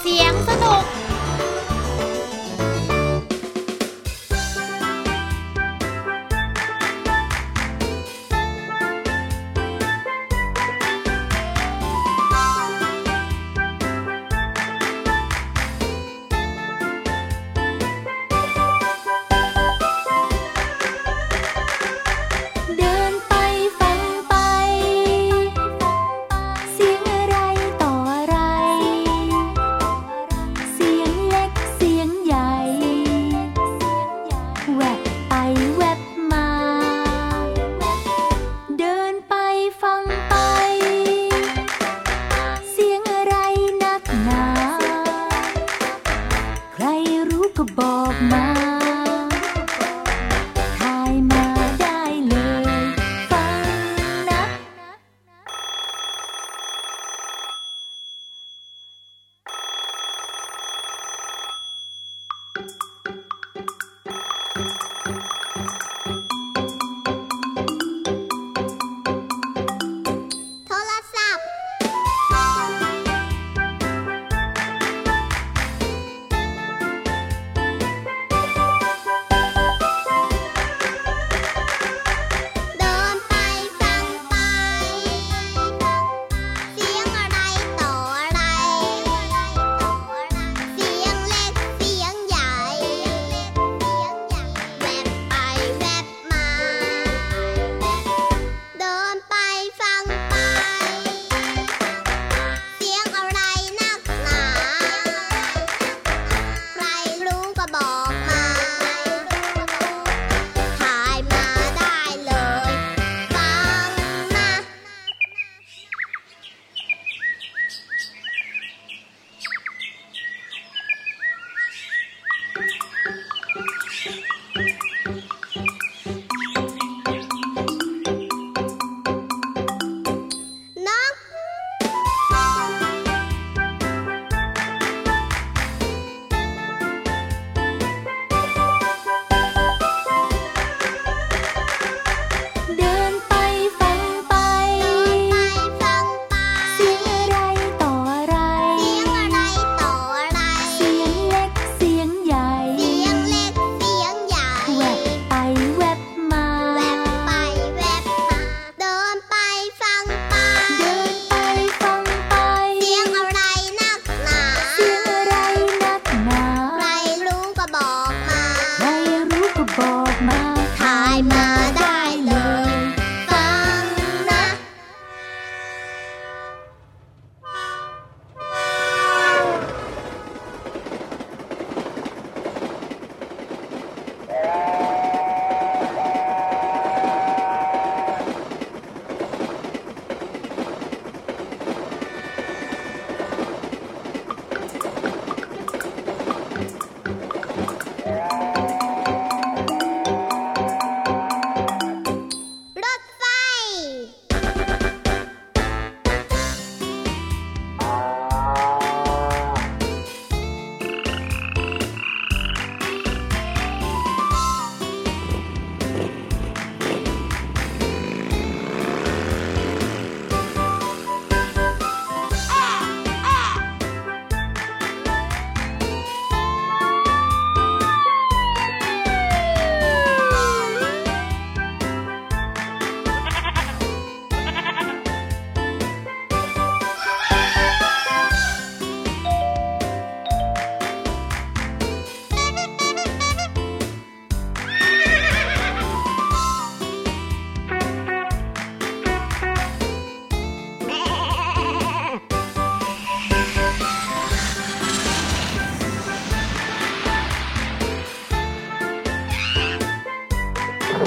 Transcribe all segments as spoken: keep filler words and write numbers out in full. เสียงสนุก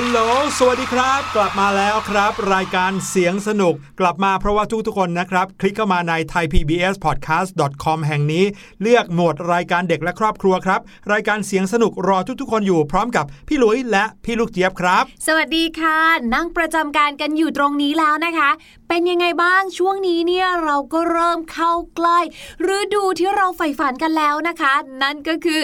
ฮัลโหลสวัสดีครับกลับมาแล้วครับรายการเสียงสนุกกลับมาเพราะว่าทุกทุกคนนะครับคลิกเข้ามาใน ไทยพีบีเอสพอดแคสต์ดอทคอม แห่งนี้เลือกหมวดรายการเด็กและครอบครัวครับรายการเสียงสนุกรอทุกทุกคนอยู่พร้อมกับพี่หลุยและพี่ลูกเจี๊ยบครับสวัสดีค่ะนั่งประจำการกันอยู่ตรงนี้แล้วนะคะเป็นยังไงบ้างช่วงนี้เนี่ยเราก็เริ่มเข้าใกล้ฤดูที่เราใฝ่ฝันกันแล้วนะคะนั่นก็คือ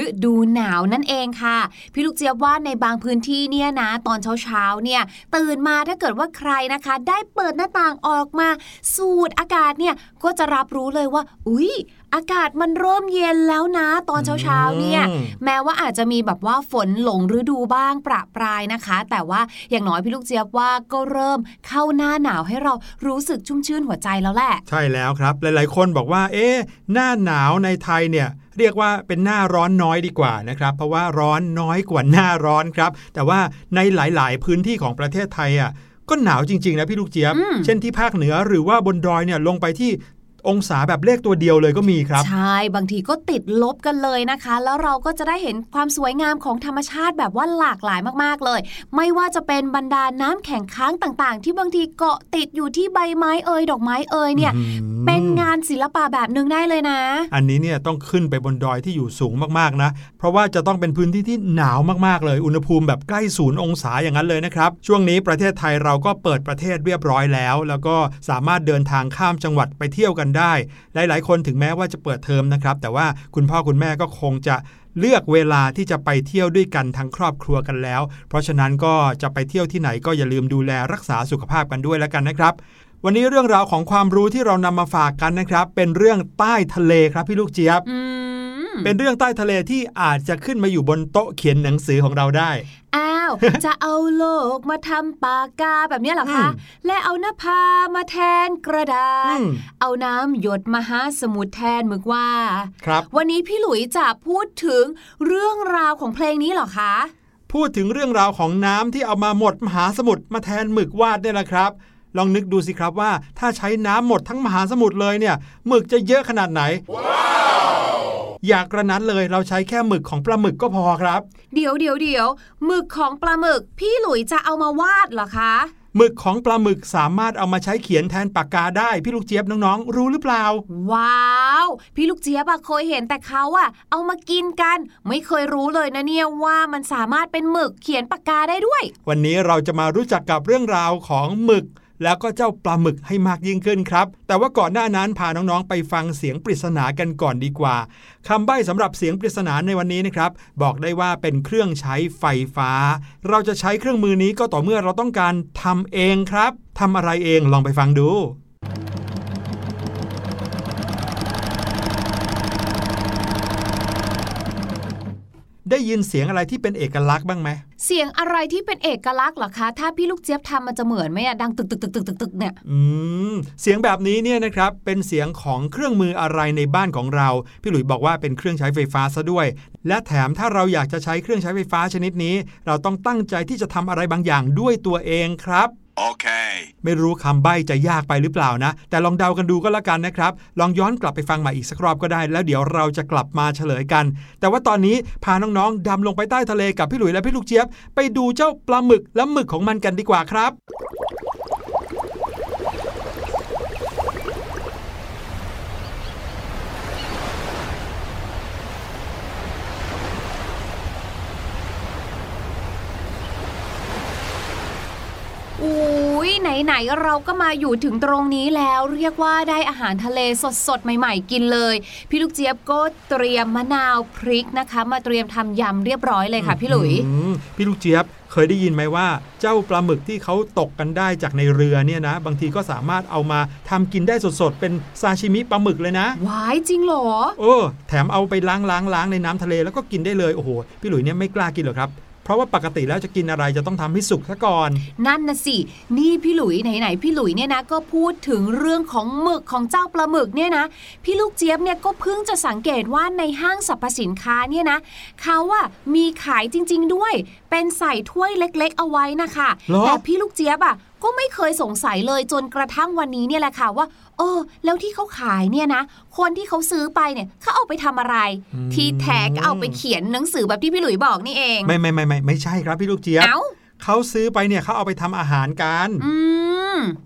ฤดูหนาวนั่นเองค่ะพี่ลูกเจี๊ยบว่าในบางพื้นที่เนี่ยนะตอนเช้าๆเนี่ยตื่นมาถ้าเกิดว่าใครนะคะได้เปิดหน้าต่างออกมาสูดอากาศเนี่ยก็จะรับรู้เลยว่าอุ๊ยอากาศมันเริ่มเย็นแล้วนะตอนเช้าๆเนี่ยแม้ว่าอาจจะมีแบบว่าฝนหลงฤดูบ้างประปรายนะคะแต่ว่าอย่างน้อยพี่ลูกเจี๊ยบว่าก็เริ่มเข้าหน้าหนาวให้เรารู้สึกชุ่มชื่นหัวใจแล้วแหละใช่แล้วครับหลายๆคนบอกว่าเอ๊ะหน้าหนาวในไทยเนี่ยเรียกว่าเป็นหน้าร้อนน้อยดีกว่านะครับเพราะว่าร้อนน้อยกว่าหน้าร้อนครับแต่ว่าในหลายๆพื้นที่ของประเทศไทยอ่ะก็หนาวจริงๆนะพี่ลูกเจี๊ยบเช่นที่ภาคเหนือหรือว่าบนดอยเนี่ยลงไปที่องศาแบบเลขตัวเดียวเลยก็มีครับใช่บางทีก็ติดลบกันเลยนะคะแล้วเราก็จะได้เห็นความสวยงามของธรรมชาติแบบว่าหลากหลายมากๆเลยไม่ว่าจะเป็นบรรดาน้ำแข็งค้างต่างๆที่บางทีเกาะติดอยู่ที่ใบไม้เอ่ยดอกไม้เอ่ยเนี่ยเป็นงานศิลปะแบบนึงได้เลยนะอันนี้เนี่ยต้องขึ้นไปบนดอยที่อยู่สูงมากๆนะเพราะว่าจะต้องเป็นพื้นที่ที่หนาวมากๆเลยอุณหภูมิแบบใกล้ศูนย์องศาอย่างนั้นเลยนะครับช่วงนี้ประเทศไทยเราก็เปิดประเทศเรียบร้อยแล้วแล้วก็สามารถเดินทางข้ามจังหวัดไปเที่ยวกันได้หลายๆคนถึงแม้ว่าจะเปิดเทอมนะครับแต่ว่าคุณพ่อคุณแม่ก็คงจะเลือกเวลาที่จะไปเที่ยวด้วยกันทั้งครอบครัวกันแล้วเพราะฉะนั้นก็จะไปเที่ยวที่ไหนก็อย่าลืมดูแลรักษาสุขภาพกันด้วยแล้วกันนะครับวันนี้เรื่องราวของความรู้ที่เรานำมาฝากกันนะครับเป็นเรื่องใต้ทะเลครับพี่ลูกเจี๊ยบเป็นเรื่องใต้ทะเลที่อาจจะขึ้นมาอยู่บนโต๊ะเขียนหนังสือของเราได้อ้าว จะเอาโลกมาทำปากกาแบบนี้เหรอคะและเอาหน้าผามาแทนกระดาษเอาน้ำหยดมหาสมุทรแทนหมึกว่าครับวันนี้พี่หลุยจะพูดถึงเรื่องราวของเพลงนี้เหรอคะพูดถึงเรื่องราวของน้ำที่เอามาหมดมหาสมุทรมาแทนหมึกวาดเนี่ยแหละครับลองนึกดูสิครับว่าถ้าใช้น้ำหมดทั้งมหาสมุทรเลยเนี่ยหมึกจะเยอะขนาดไหน wow! อยากกระนั้นเลยเราใช้แค่หมึกของปลาหมึกก็พอครับเดี๋ยวเดี๋ยวเดี๋ยวหมึกของปลาหมึกพี่หลุยจะเอามาวาดเหรอคะหมึกของปลาหมึกสามารถเอามาใช้เขียนแทนปากกาได้พี่ลูกเจี๊ยบน้องๆรู้หรือเปล่าว้าวพี่ลูกเจี๊ยบเคยเห็นแต่เขาอะเอามากินกันไม่เคยรู้เลยนะเนี่ยว่ามันสามารถเป็นหมึกเขียนปากกาได้ด้วยวันนี้เราจะมารู้จักกับเรื่องราวของหมึกแล้วก็เจ้าปลาหมึกให้มากยิ่งขึ้นครับแต่ว่าก่อนหน้านั้นพาน้องๆไปฟังเสียงปริศนากันก่อนดีกว่าคำใบ้สำหรับเสียงปริศนาในวันนี้นะครับบอกได้ว่าเป็นเครื่องใช้ไฟฟ้าเราจะใช้เครื่องมือนี้ก็ต่อเมื่อเราต้องการทำเองครับทำอะไรเองลองไปฟังดูได้ยินเสียงอะไรที่เป็นเอกลักษณ์บ้างไหมเสียงอะไรที่เป็นเอกลักษณ์เหรอคะถ้าพี่ลูกเจี๊ยบทำมันจะเหมือนไหมอะดังตึกตึกตึกตึกตึกตึกเนี่ยอืมเสียงแบบนี้เนี่ยนะครับเป็นเสียงของเครื่องมืออะไรในบ้านของเราพี่หลุยบอกว่าเป็นเครื่องใช้ไฟฟ้าซะด้วยและแถมถ้าเราอยากจะใช้เครื่องใช้ไฟฟ้าชนิดนี้เราต้องตั้งใจที่จะทำอะไรบางอย่างด้วยตัวเองครับโอเคไม่รู้คำใบ้จะยากไปหรือเปล่านะแต่ลองเดากันดูก็แล้วกันนะครับลองย้อนกลับไปฟังใหม่อีกสักรอบก็ได้แล้วเดี๋ยวเราจะกลับมาเฉลยกันแต่ว่าตอนนี้พาน้องๆดำลงไปใต้ทะเลกับพี่หลุยและพี่ลูกเจี๊ยบไปดูเจ้าปลาหมึกและหมึกของมันกันดีกว่าครับอุ้ยไหนๆเราก็มาอยู่ถึงตรงนี้แล้วเรียกว่าได้อาหารทะเลสดๆใหม่ๆกินเลยพี่ลูกเจี๊ยบก็เตรียมมะนาวพริกนะคะมาเตรียมทำยำเรียบร้อยเลยค่ะพี่หลุยพี่ลูกเจี๊ยบเคยได้ยินไหมว่าเจ้าปลาหมึกที่เขาตกกันได้จากในเรือเนี่ยนะบางทีก็สามารถเอามาทำกินได้สดๆเป็นซาชิมิปลาหมึกเลยนะว้ายจริงเหรอเออแถมเอาไปล้างๆๆในน้ำทะเลแล้วก็กินได้เลยโอ้โหพี่หลุยเนี่ยไม่กล้ากินหรอกครับเพราะว่าปกติแล้วจะกินอะไรจะต้องทำให้สุกซะก่อนนั่นนะสินี่พี่หลุยไหนๆพี่หลุยเนี่ยนะก็พูดถึงเรื่องของหมึกของเจ้าปลาหมึกเนี่ยนะพี่ลูกเจี๊ยบเนี่ยก็เพิ่งจะสังเกตว่าในห้างสรรพสินค้าเนี่ยนะเขาอ่ะมีขายจริงๆด้วยเป็นใส่ถ้วยเล็กๆเอาไว้นะคะแต่พี่ลูกเจี๊ยบอ่ะก็ไม่เคยสงสัยเลยจนกระทั่งวันนี้เนี่ยแหละค่ะว่าเออแล้วที่เขาขายเนี่ยนะคนที่เขาซื้อไปเนี่ยเขาเอาไปทำอะไรที่แท้ก็เอาไปเขียนหนังสือแบบที่พี่หลุยบอกนี่เองไม่ไม่ไม่ไม่ไม่ใช่ครับพี่ลูกเจี๊ยบ เขาซื้อไปเนี่ยเขาเอาไปทำอาหารกัน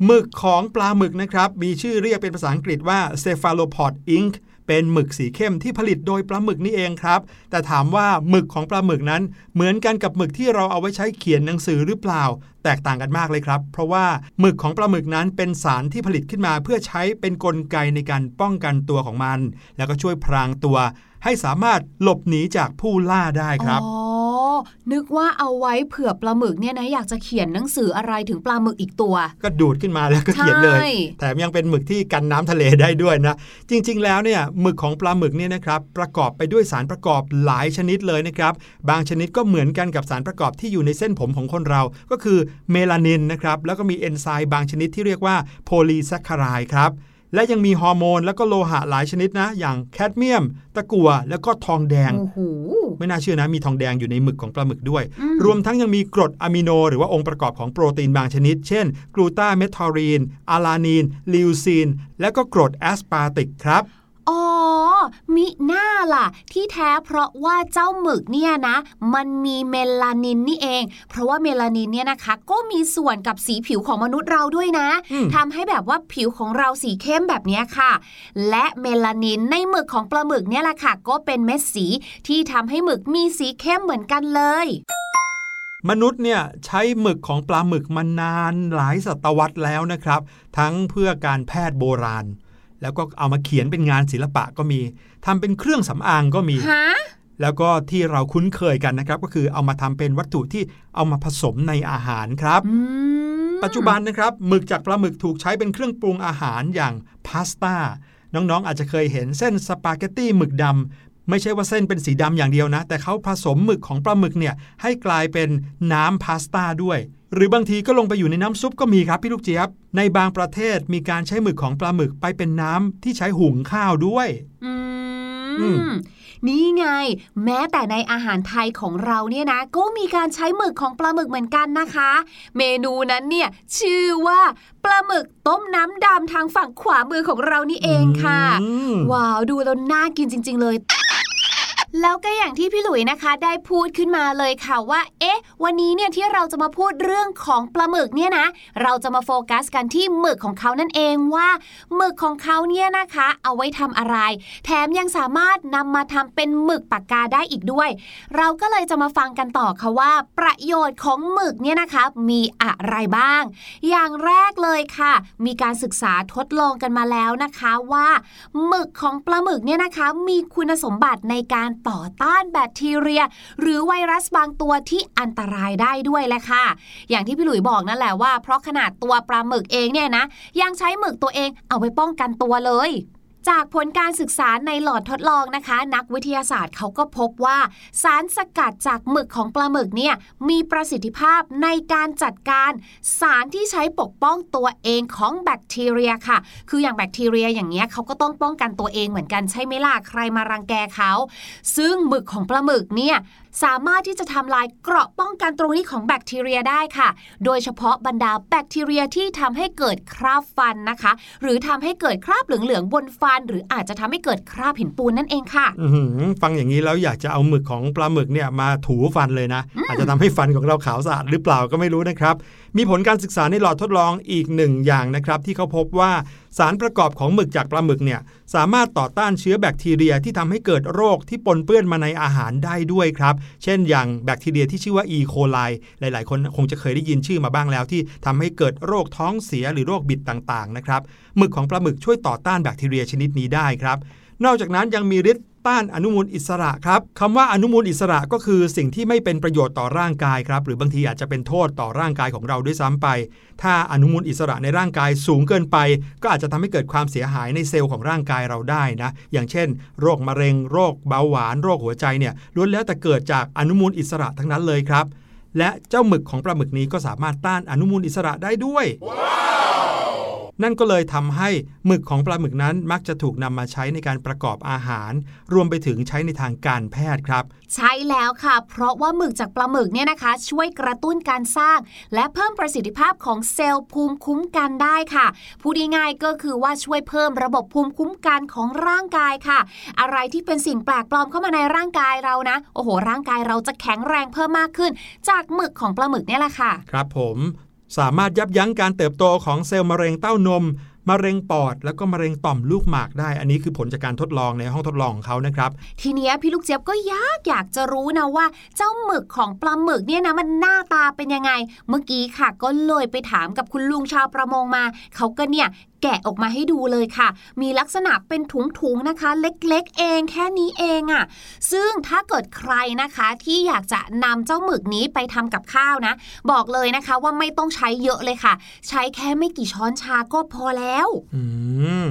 หมึกของปลาหมึกนะครับมีชื่อเรียกเป็นภาษาอังกฤษว่า Cephalopod อิงค์ เป็นหมึกสีเข้มที่ผลิตโดยปลาหมึกนี่เองครับแต่ถามว่าหมึกของปลาหมึกนั้นเหมือนกันกับหมึกที่เราเอาไว้ใช้เขียนหนังสือหรือเปล่าแตกต่างกันมากเลยครับเพราะว่าหมึกของปลาหมึกนั้นเป็นสารที่ผลิตขึ้นมาเพื่อใช้เป็นกลไกในการป้องกันตัวของมันแล้วก็ช่วยพรางตัวให้สามารถหลบหนีจากผู้ล่าได้ครับอ๋อนึกว่าเอาไว้เผื่อปลาหมึกเนี่ยนะอยากจะเขียนหนังสืออะไรถึงปลาหมึกอีกตัวก็ดูดขึ้นมาแล้วก็เขียนเลยแถมยังเป็นหมึกที่กันน้ำทะเลได้ด้วยนะจริงๆแล้วเนี่ยหมึกของปลาหมึกเนี่ยนะครับประกอบไปด้วยสารประกอบหลายชนิดเลยนะครับบางชนิดก็เหมือนกันกับสารประกอบที่อยู่ในเส้นผมของคนเราก็คือเมลานินนะครับแล้วก็มีเอนไซม์บางชนิดที่เรียกว่าโพลีแซคคารายครับและยังมีฮอร์โมนแล้วก็โลหะหลายชนิดนะอย่างแคดเมียมตะกั่วแล้วก็ทองแดง oh. ไม่น่าเชื่อนะมีทองแดงอยู่ในหมึกของปลาหมึกด้วย mm. รวมทั้งยังมีกรดอะมิโนหรือว่าองค์ประกอบของโปรตีนบางชนิดเช่นกลูตาเมทอรีนอะลานีนลิวซีนและก็กรดแอสปาร์ติกครับอ๋อมิหน้าล่ะที่แท้เพราะว่าเจ้าหมึกเนี่ยนะมันมีเมลานินนี่เองเพราะว่าเมลานินเนี่ยนะคะก็มีส่วนกับสีผิวของมนุษย์เราด้วยนะทำให้แบบว่าผิวของเราสีเข้มแบบนี้ค่ะและเมลานินในหมึกของปลาหมึกเนี่ยแหละค่ะก็เป็นเม็ดสีที่ทำให้หมึกมีสีเข้มเหมือนกันเลยมนุษย์เนี่ยใช้หมึกของปลาหมึกมานานหลายศตวรรษแล้วนะครับทั้งเพื่อการแพทย์โบราณแล้วก็เอามาเขียนเป็นงานศิลปะก็มีทำเป็นเครื่องสำอางก็มีแล้วก็ที่เราคุ้นเคยกันนะครับก็คือเอามาทำเป็นวัตถุที่เอามาผสมในอาหารครับปัจจุบันนะครับหมึกจากปลาหมึกถูกใช้เป็นเครื่องปรุงอาหารอย่างพาสต้าน้องๆอาจจะเคยเห็นเส้นสปาเกตตี้หมึกดำไม่ใช่ว่าเส้นเป็นสีดำอย่างเดียวนะแต่เขาผสมหมึกของปลาหมึกเนี่ยให้กลายเป็นน้ำพาสต้าด้วยหรือบางทีก็ลงไปอยู่ในน้ำซุปก็มีครับพี่ลูกเจี๊ยบในบางประเทศมีการใช้หมึกของปลาหมึกไปเป็นน้ำที่ใช้หุงข้าวด้วยอืม อืมนี่ไงแม้แต่ในอาหารไทยของเราเนี่ยนะก็มีการใช้หมึกของปลาหมึกเหมือนกันนะคะเมนูนั้นเนี่ยชื่อว่าปลาหมึกต้มน้ำดำทางฝั่งขวามือของเรานี่เองค่ะว้าวดูแล้วน่ากินจริงๆเลยแล้วก็อย่างที่พี่หลุยนะคะได้พูดขึ้นมาเลยค่ะว่าเอ๊ะวันนี้เนี่ยที่เราจะมาพูดเรื่องของปลาหมึกเนี่ยนะเราจะมาโฟกัสกันที่หมึกของเขานั่นเองว่าหมึกของเขาเนี่ยนะคะเอาไว้ทำอะไรแถมยังสามารถนำมาทำเป็นหมึกปากกาได้อีกด้วยเราก็เลยจะมาฟังกันต่อค่ะว่าประโยชน์ของหมึกเนี่ยนะคะมีอะไรบ้างอย่างแรกเลยค่ะมีการศึกษาทดลองกันมาแล้วนะคะว่าหมึกของปลาหมึกเนี่ยนะคะมีคุณสมบัติในการต่อต้านแบคทีเรียหรือไวรัสบางตัวที่อันตรายได้ด้วยแหละค่ะอย่างที่พี่หลุยบอกนั่นแหละว่าเพราะขนาดตัวปลาหมึกเองเนี่ยนะยังใช้หมึกตัวเองเอาไปป้องกันตัวเลยจากผลการศึกษาในหลอดทดลองนะคะนักวิทยาศาสตร์เขาก็พบว่าสารสกัดจากหมึกของปลาหมึกเนี่ยมีประสิทธิภาพในการจัดการสารที่ใช้ปกป้องตัวเองของแบคทีเรียค่ะคืออย่างแบคทีเรียอย่างเงี้ยเขาก็ต้องป้องกันตัวเองเหมือนกันใช่ไหมล่ะใครมารังแกเขาซึ่งหมึกของปลาหมึกเนี่ยสามารถที่จะทำลายเกราะป้องกันตรงนี้ของแบคทีเรียได้ค่ะโดยเฉพาะบรรดาแบคทีเรียที่ทำให้เกิดคราบฟันนะคะหรือทำให้เกิดคราบเหลืองๆบนฟันหรืออาจจะทำให้เกิดคราบหินปูนนั่นเองค่ะฟังอย่างนี้แล้วอยากจะเอาหมึกของปลาหมึกเนี่ยมาถูฟันเลยนะ อ, อาจจะทำให้ฟันของเราขาวสะอาดหรือเปล่าก็ไม่รู้นะครับมีผลการศึกษาในหลอดทดลองอีกหนึ่งอย่างนะครับที่เขาพบว่าสารประกอบของหมึกจากปลาหมึกเนี่ยสามารถต่อต้านเชื้อแบคทีเรียที่ทำให้เกิดโรคที่ปนเปื้อนมาในอาหารได้ด้วยครับเช่นอย่างแบคทีเรียที่ชื่อว่าอีโคไลหลายๆคนคงจะเคยได้ยินชื่อมาบ้างแล้วที่ทำให้เกิดโรคท้องเสียหรือโรคบิดต่างๆนะครับหมึกของปลาหมึกช่วยต่อต้านแบคทีเรียชนิดนี้ได้ครับนอกจากนั้นยังมีฤทธิ์ต้านอนุมูลอิสระครับคำว่าอนุมูลอิสระก็คือสิ่งที่ไม่เป็นประโยชน์ต่อร่างกายครับหรือบางทีอาจจะเป็นโทษต่อร่างกายของเราด้วยซ้ำไปถ้าอนุมูลอิสระในร่างกายสูงเกินไปก็อาจจะทำให้เกิดความเสียหายในเซลล์ของร่างกายเราได้นะอย่างเช่นโรคมะเร็งโรคเบาหวานโรคหัวใจเนี่ยล้วนแล้วแต่เกิดจากอนุมูลอิสระทั้งนั้นเลยครับและเจ้าหมึกของปลาหมึกนี้ก็สามารถต้านอนุมูลอิสระได้ด้วย wow. นั่นก็เลยทำให้หมึกของปลาหมึกนั้นมักจะถูกนำมาใช้ในการประกอบอาหารรวมไปถึงใช้ในทางการแพทย์ครับใช่แล้วค่ะเพราะว่าหมึกจากปลาหมึกเนี่ยนะคะช่วยกระตุ้นการสร้างและเพิ่มประสิทธิภาพของเซลล์ภูมิคุ้มกันได้ค่ะพูดง่ายๆก็คือว่าช่วยเพิ่มระบบภูมิคุ้มกันของร่างกายค่ะอะไรที่เป็นสิ่งแปลกปลอมเข้ามาในร่างกายเรานะโอ้โหร่างกายเราจะแข็งแรงเพิ่มมากขึ้นจากหมึกของปลาหมึกเนี่ยแหละค่ะครับผมสามารถยับยั้งการเติบโตของเซลล์มะเร็งเต้านมมะเร็งปอดแล้วก็มะเร็งต่อมลูกหมากได้อันนี้คือผลจากการทดลองในห้องทดลองของเขานะครับทีนี้พี่ลูกเจี๊ยบก็อยากอยากจะรู้นะว่าเจ้าหมึกของปลาหมึกเนี่ยนะมันหน้าตาเป็นยังไงเมื่อกี้ค่ะก็เลยไปถามกับคุณลุงชาวประมงมาเขาก็เนี่ยแกะออกมาให้ดูเลยค่ะมีลักษณะเป็นถุงๆนะคะเล็กๆเองแค่นี้เองอ่ะซึ่งถ้าเกิดใครนะคะที่อยากจะนำเจ้าหมึกนี้ไปทำกับข้าวนะบอกเลยนะคะว่าไม่ต้องใช้เยอะเลยค่ะใช้แค่ไม่กี่ช้อนชาก็พอแล้วอืม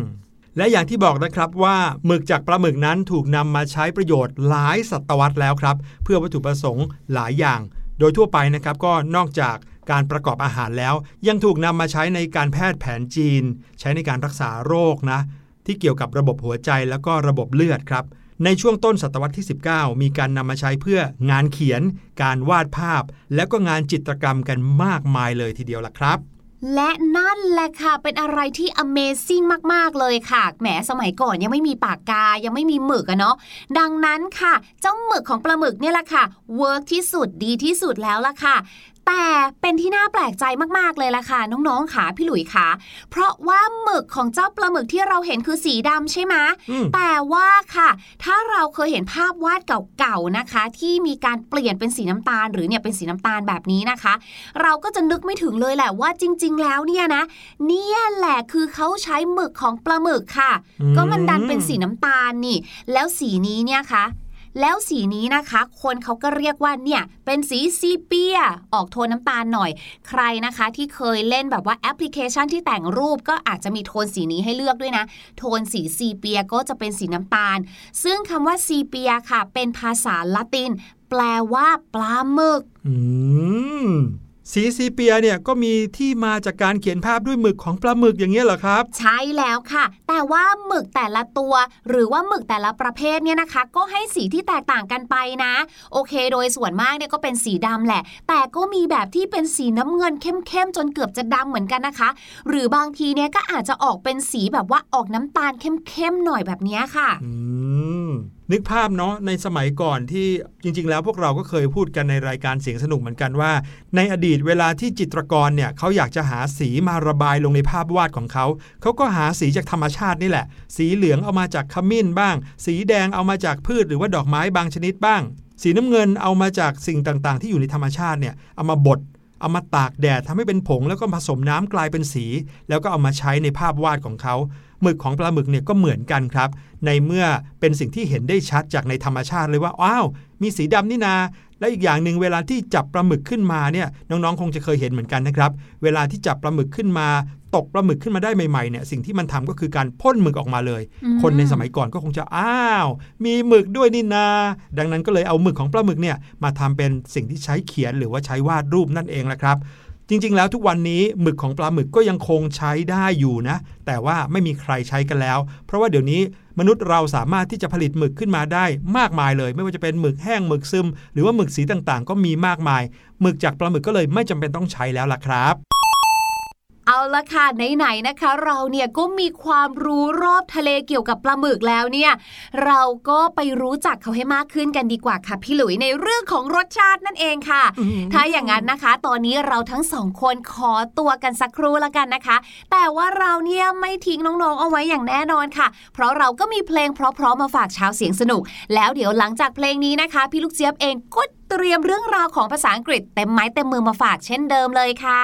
และอย่างที่บอกนะครับว่าหมึกจากปลาหมึกนั้นถูกนำมาใช้ประโยชน์หลายศตวรรษแล้วครับเพื่อวัตถุประสงค์หลายอย่างโดยทั่วไปนะครับก็นอกจากการประกอบอาหารแล้วยังถูกนำมาใช้ในการแพทย์แผนจีนใช้ในการรักษาโรคนะที่เกี่ยวกับระบบหัวใจแล้วก็ระบบเลือดครับในช่วงต้นศตวรรษที่สิบเก้ามีการนำมาใช้เพื่องานเขียนการวาดภาพแล้วก็งานจิตรกรรมกันมากมายเลยทีเดียวล่ะครับและนั่นแหละค่ะเป็นอะไรที่ Amazing มากๆเลยค่ะแหมสมัยก่อนยังไม่มีปากกายังไม่มีหมึกอะเนาะดังนั้นค่ะเจ้าหมึกของปลาหมึกเนี่ยแหละค่ะเวิร์กที่สุดดีที่สุดแล้วล่ะค่ะแต่เป็นที่น่าแปลกใจมากๆเลยล่ะค่ะน้องๆขาพี่หลุยขาเพราะว่าหมึกของเจ้าปลาหมึกที่เราเห็นคือสีดำใช่ไหมแต่ว่าค่ะถ้าเราเคยเห็นภาพวาดเก่าๆนะคะที่มีการเปลี่ยนเป็นสีน้ำตาลหรือเนี่ยเป็นสีน้ำตาลแบบนี้นะคะเราก็จะนึกไม่ถึงเลยแหละว่าจริงๆแล้วเนี่ยนะเนี่ยแหละคือเขาใช้หมึกของปลาหมึกค่ะก็มันดันเป็นสีน้ำตาลนี่แล้วสีนี้เนี่ยค่ะแล้วสีนี้นะคะคนเขาก็เรียกว่าเนี่ยเป็นสีซีเปียออกโทนน้ำตาลหน่อยใครนะคะที่เคยเล่นแบบว่าแอปพลิเคชันที่แต่งรูปก็อาจจะมีโทนสีนี้ให้เลือกด้วยนะโทนสีซีเปียก็จะเป็นสีน้ำตาลซึ่งคำว่าซีเปียค่ะเป็นภาษาละตินแปลว่าปลาหมึกอืมสีซีเปียเนี่ยก็มีที่มาจากการเขียนภาพด้วยหมึกของปลาหมึกอย่างเงี้ยเหรอครับใช่แล้วค่ะแต่ว่าหมึกแต่ละตัวหรือว่าหมึกแต่ละประเภทเนี่ยนะคะก็ให้สีที่แตกต่างกันไปนะโอเคโดยส่วนมากเนี่ยก็เป็นสีดำแหละแต่ก็มีแบบที่เป็นสีน้ำเงินเข้มๆจนเกือบจะดำเหมือนกันนะคะหรือบางทีเนี่ยก็อาจจะออกเป็นสีแบบว่าออกน้ำตาลเข้มๆหน่อยแบบนี้ค่ะอืมนึกภาพเนาะในสมัยก่อนที่จริงๆแล้วพวกเราก็เคยพูดกันในรายการเสียงสนุกเหมือนกันว่าในอดีตเวลาที่จิตรกรเนี่ยเขาอยากจะหาสีมาระบายลงในภาพวาดของเขาเขาก็หาสีจากธรรมชาตินี่แหละสีเหลืองเอามาจากขมิ้นบ้างสีแดงเอามาจากพืชหรือว่าดอกไม้บางชนิดบ้างสีน้ำเงินเอามาจากสิ่งต่างๆที่อยู่ในธรรมชาติเนี่ยเอามาบดเอามาตากแดดทำให้เป็นผงแล้วก็ผสมน้ำกลายเป็นสีแล้วก็เอามาใช้ในภาพวาดของเขาหมึกของปลาหมึกเนี่ยก็เหมือนกันครับในเมื่อเป็นสิ่งที่เห็นได้ชัดจากในธรรมชาติเลยว่าอ้าวมีสีดำนี่นาและอีกอย่างหนึ่งเวลาที่จับปลาหมึกขึ้นมาเนี่ยน้องๆคงจะเคยเห็นเหมือนกันนะครับเวลาที่จับปลาหมึกขึ้นมาตกปลาหมึกขึ้นมาได้ใหม่ๆเนี่ยสิ่งที่มันทำก็คือการพ่นหมึกออกมาเลยคนในสมัยก่อนก็คงจะอ้าวมีหมึกด้วยนี่นาดังนั้นก็เลยเอาหมึกของปลาหมึกเนี่ยมาทำเป็นสิ่งที่ใช้เขียนหรือว่าใช้วาดรูปนั่นเองแหละครับจริงๆแล้วทุกวันนี้หมึกของปลาหมึกก็ยังคงใช้ได้อยู่นะแต่ว่าไม่มีใครใช้กันแล้วเพราะว่าเดี๋ยวนี้มนุษย์เราสามารถที่จะผลิตหมึกขึ้นมาได้มากมายเลยไม่ว่าจะเป็นหมึกแห้งหมึกซึมหรือว่าหมึกสีต่างๆก็มีมากมายหมึกจากปลาหมึกก็เลยไม่จำเป็นต้องใช้แล้วล่ะครับเอาละค่ะไหนๆนะคะเราเนี่ยก็มีความรู้รอบทะเลเกี่ยวกับปลาหมึกแล้วเนี่ยเราก็ไปรู้จักเขาให้มากขึ้นกันดีกว่าค่ะพี่หลุยในเรื่องของรสชาตินั่นเองค่ะ ถ้าอย่างนั้นนะคะตอนนี้เราทั้งสองคนขอตัวกันสักครู่ละกันนะคะแต่ว่าเราเนี่ยไม่ทิ้งน้องๆเอาไว้อย่างแน่นอนค่ะเพราะเราก็มีเพลงเพราะๆมาฝากชาวเสียงสนุกแล้วเดี๋ยวหลังจากเพลงนี้นะคะพี่ลูกเจี๊ยบเองก็เตรียมเรื่องราวของภาษาอังกฤษเต็มไม้เต็มมือมาฝากเช่นเดิมเลยค่ะ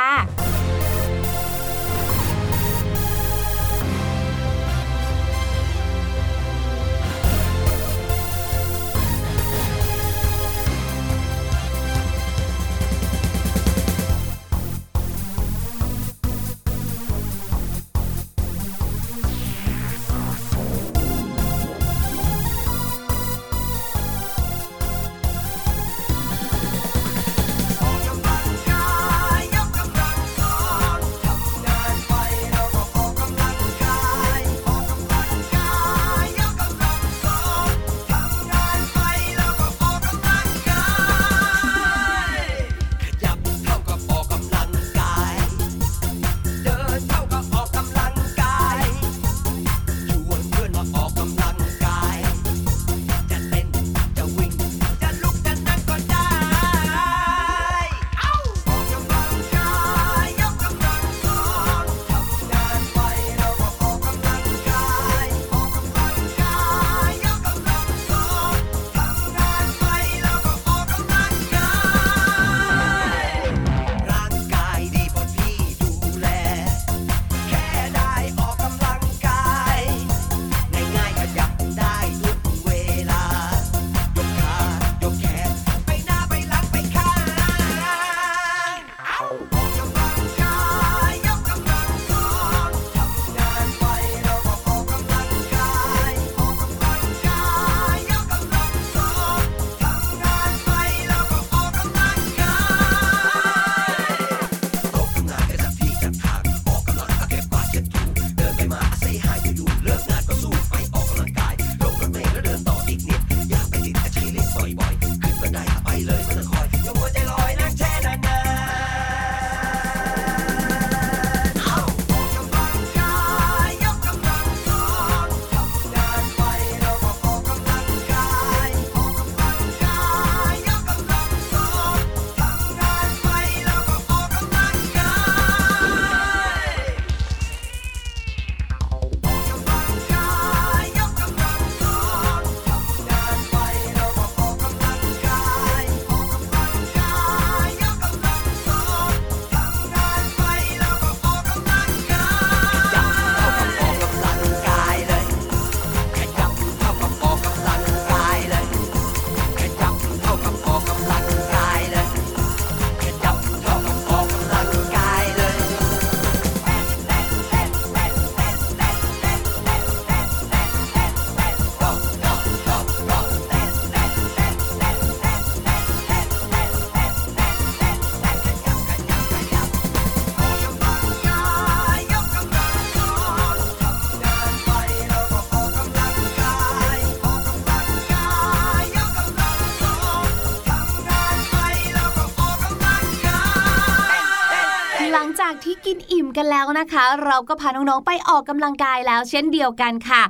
หลังจากที่กินอิ่มกันแล้วนะคะเราก็พาน้องๆไปออกกำลังกายแล้วเช่นเดียวกันค่ะ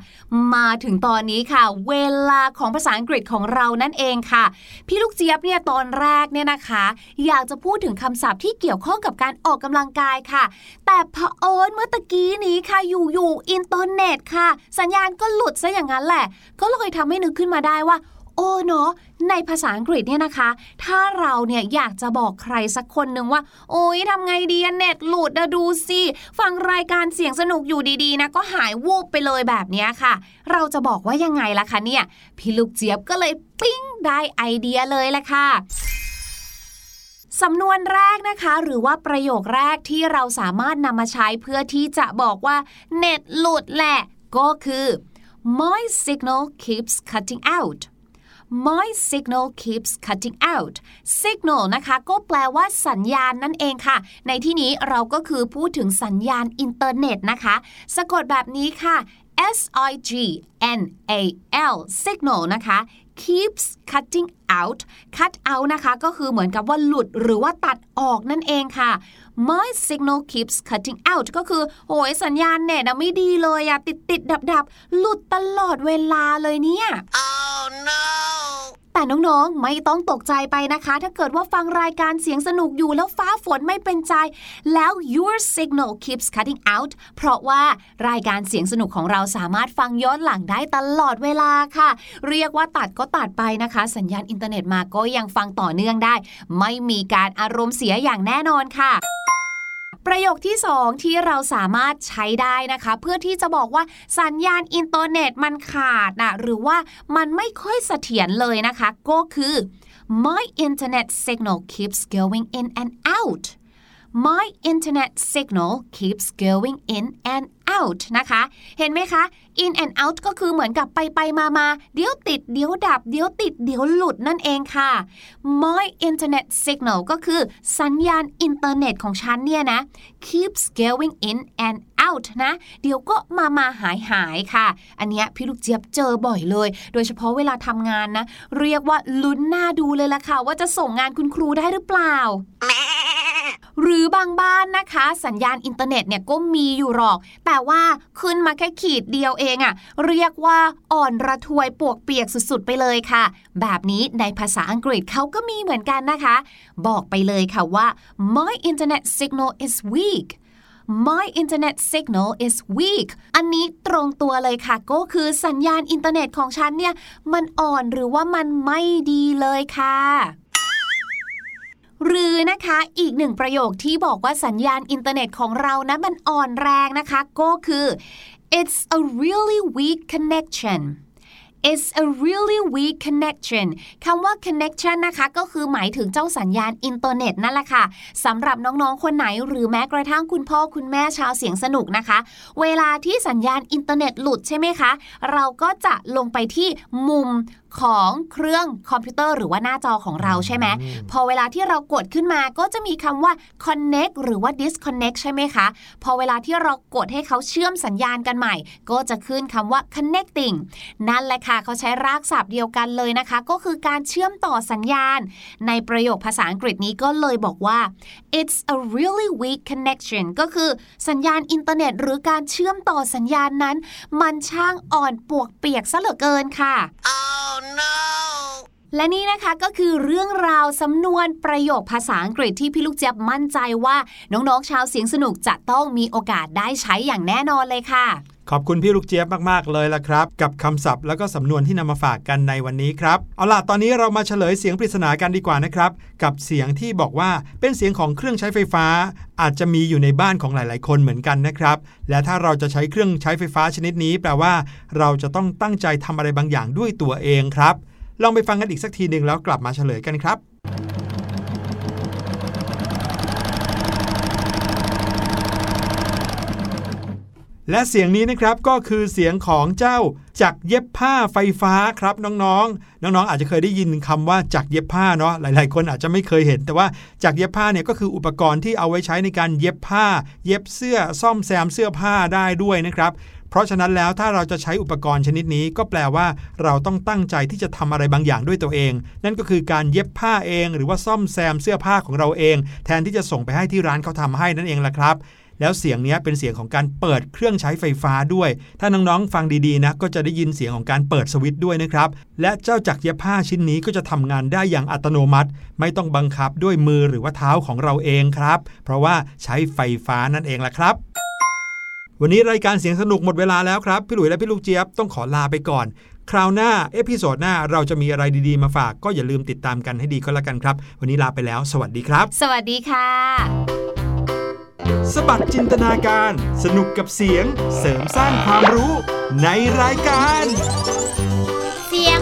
มาถึงตอนนี้ค่ะเวลาของภาษาอังกฤษของเรานั่นเองค่ะพี่ลูกเจี๊ยบเนี่ยตอนแรกเนี่ยนะคะอยากจะพูดถึงคำศัพท์ที่เกี่ยวข้องกับการออกกำลังกายค่ะแต่เผอิญเมื่อตะกี้นี้ค่ะอยู่ๆอินเทอร์เน็ตค่ะสัญญาณก็หลุดซะอย่างนั้นแหละก็เลยทำให้นึกขึ้นมาได้ว่าโอ้เนาะในภาษาอังกฤษเนี่ยนะคะถ้าเราเนี่ยอยากจะบอกใครสักคนนึงว่าโอ๊ยทำไงดีเน็ตหลุดนะดูสิฟังรายการเสียงสนุกอยู่ดีๆนะก็หายวูบไปเลยแบบนี้ค่ะเราจะบอกว่ายังไงล่ะคะเนี่ยพี่ลูกเจี๊ยบก็เลยปิ๊งได้ไอเดียเลยล่ะค่ะสำนวนแรกนะคะหรือว่าประโยคแรกที่เราสามารถนำมาใช้เพื่อที่จะบอกว่าเน็ตหลุดแหละก็คือ my signal keeps cutting out my signal keeps cutting out signal นะคะก็แปลว่าสัญญาณนั่นเองค่ะในที่นี้เราก็คือพูดถึงสัญญาณอินเทอร์เน็ตนะคะสะกดแบบนี้ค่ะ s i g n a l signal นะคะ keeps cutting out cut out นะคะก็คือเหมือนกับว่าหลุดหรือว่าตัดออกนั่นเองค่ะ my signal keeps cutting out ก็คือโอ้ยสัญญาณเน็ตไม่ดีเลยอะติดติดดับดับหลุดตลอดเวลาเลยเนี่ย oh noแต่น้องๆไม่ต้องตกใจไปนะคะถ้าเกิดว่าฟังรายการเสียงสนุกอยู่แล้วฟ้าฝนไม่เป็นใจแล้ว your signal keeps cutting out เพราะว่ารายการเสียงสนุกของเราสามารถฟังย้อนหลังได้ตลอดเวลาค่ะเรียกว่าตัดก็ตัดไปนะคะสัญญาณอินเทอร์เน็ตมาก็ยังฟังต่อเนื่องได้ไม่มีการอารมณ์เสียอย่างแน่นอนค่ะประโยคที่สองที่เราสามารถใช้ได้นะคะเพื่อที่จะบอกว่าสัญญาณอินเทอร์เน็ตมันขาดนะหรือว่ามันไม่ค่อยเสถียรเลยนะคะก็คือ my internet signal keeps going in and out my internet signal keeps going in and out นะคะเห็นไหมคะ in and out ก็คือเหมือนกับไปไปมามาเดี๋ยวติดเดี๋ยวดับเดี๋ยวติดเดี๋ยวหลุดนั่นเองค่ะ my internet signal ก็คือสัญญาณอินเทอร์เน็ตของฉันเนี่ยนะ keeps going in and out นะเดี๋ยวก็มามาหายหายค่ะอันเนี้ยพี่ลูกเจี๊ยบเจอบ่อยเลยโดยเฉพาะเวลาทำงานนะเรียกว่าลุ้นหน้าดูเลยล่ะค่ะว่าจะส่งงานคุณครูได้หรือเปล่าหรือบางบ้านนะคะสัญญาณอินเทอร์เน็ตเนี่ยก็มีอยู่หรอกแต่ว่าขึ้นมาแค่ขีดเดียวเองอะเรียกว่าอ่อนระทวยปวกเปียกสุดๆไปเลยค่ะแบบนี้ในภาษาอังกฤษเขาก็มีเหมือนกันนะคะบอกไปเลยค่ะว่า my internet signal is weak my internet signal is weak อันนี้ตรงตัวเลยค่ะก็คือสัญญาณอินเทอร์เน็ตของฉันเนี่ยมันอ่อนหรือว่ามันไม่ดีเลยค่ะหรือนะคะอีกหนึ่งประโยคที่บอกว่าสัญญาณอินเทอร์เน็ตของเรานะมันอ่อนแรงนะคะก็คือ it's a really weak connection it's a really weak connection คำว่า connection นะคะก็คือหมายถึงเจ้าสัญญาณอินเทอร์เน็ตนั่นแหละค่ะสำหรับน้องๆคนไหนหรือแม้กระทั่งคุณพ่อคุณแม่ชาวเสียงสนุกนะคะเวลาที่สัญญาณอินเทอร์เน็ตหลุดใช่ไหมคะเราก็จะลงไปที่มุมของเครื่องคอมพิวเตอร์หรือว่าหน้าจอของเราใช่ไหมพอเวลาที่เรากดขึ้นมาก็จะมีคำว่า connect หรือว่า disconnect ใช่ไหมคะพอเวลาที่เรากดให้เขาเชื่อมสัญญาณกันใหม่ก็จะขึ้นคำว่า connecting นั่นแหละค่ะเขาใช้รากศัพท์เดียวกันเลยนะคะก็คือการเชื่อมต่อสัญญาณในประโยคภาษาอังกฤษนี้ก็เลยบอกว่า it's a really weak connection ก็คือสัญญาณอินเทอร์เน็ตหรือการเชื่อมต่อสัญญาณนั้นมันช่างอ่อนปวกเปียกซะเหลือเกินค่ะและนี่นะคะก็คือเรื่องราวสำนวนประโยคภาษาอังกฤษที่พี่ลูกเจี๊ยบมั่นใจว่าน้องๆชาวเสียงสนุกจะต้องมีโอกาสได้ใช้อย่างแน่นอนเลยค่ะขอบคุณพี่ลูกเจี๊ยบมากๆเลยล่ะครับกับคำศัพท์แล้วก็สำนวนที่นำมาฝากกันในวันนี้ครับเอาล่ะตอนนี้เรามาเฉลยเสียงปริศนากันดีกว่านะครับกับเสียงที่บอกว่าเป็นเสียงของเครื่องใช้ไฟฟ้าอาจจะมีอยู่ในบ้านของหลายๆคนเหมือนกันนะครับและถ้าเราจะใช้เครื่องใช้ไฟฟ้าชนิดนี้แปลว่าเราจะต้องตั้งใจทำอะไรบางอย่างด้วยตัวเองครับลองไปฟังกันอีกสักทีนึงแล้วกลับมาเฉลยกันครับ และเสียงนี้นะครับก็คือเสียงของเจ้าจักรเย็บผ้าไฟฟ้าครับน้องๆน้องๆอาจจะเคยได้ยินคำว่าจักรเย็บผ้าเนาะหลายๆคนอาจจะไม่เคยเห็นแต่ว่าจักรเย็บผ้าเนี่ยก็คืออุปกรณ์ที่เอาไว้ใช้ในการเย็บผ้าเย็บเสื้อซ่อมแซมเสื้อผ้าได้ด้วยนะครับเพราะฉะนั้นแล้วถ้าเราจะใช้อุปกรณ์ชนิดนี้ก็แปลว่าเราต้องตั้งใจที่จะทำอะไรบางอย่างด้วยตัวเองนั่นก็คือการเย็บผ้าเองหรือว่าซ่อมแซมเสื้อผ้าของเราเองแทนที่จะส่งไปให้ที่ร้านเขาทำให้นั่นเองล่ะครับแล้วเสียงนี้เป็นเสียงของการเปิดเครื่องใช้ไฟฟ้าด้วยถ้าน้องๆฟังดีๆนะก็จะได้ยินเสียงของการเปิดสวิตช์ด้วยนะครับและเจ้าจักรเย็บผ้าชิ้นนี้ก็จะทำงานได้อย่างอัตโนมัติไม่ต้องบังคับด้วยมือหรือว่าเท้าของเราเองครับเพราะว่าใช้ไฟฟ้านั่นเองล่ะครับวันนี้รายการเสียงสนุกหมดเวลาแล้วครับพี่หลุยและพี่ลูกเจี๊ยบต้องขอลาไปก่อนคราวหน้าเอพิโซดหน้าเราจะมีอะไรดีๆมาฝากก็อย่าลืมติดตามกันให้ดีก็แล้วกันครับวันนี้ลาไปแล้วสวัสดีครับสวัสดีค่ะสบัดจินตนาการสนุกกับเสียงเสริมสร้างความรู้ในรายการเสียง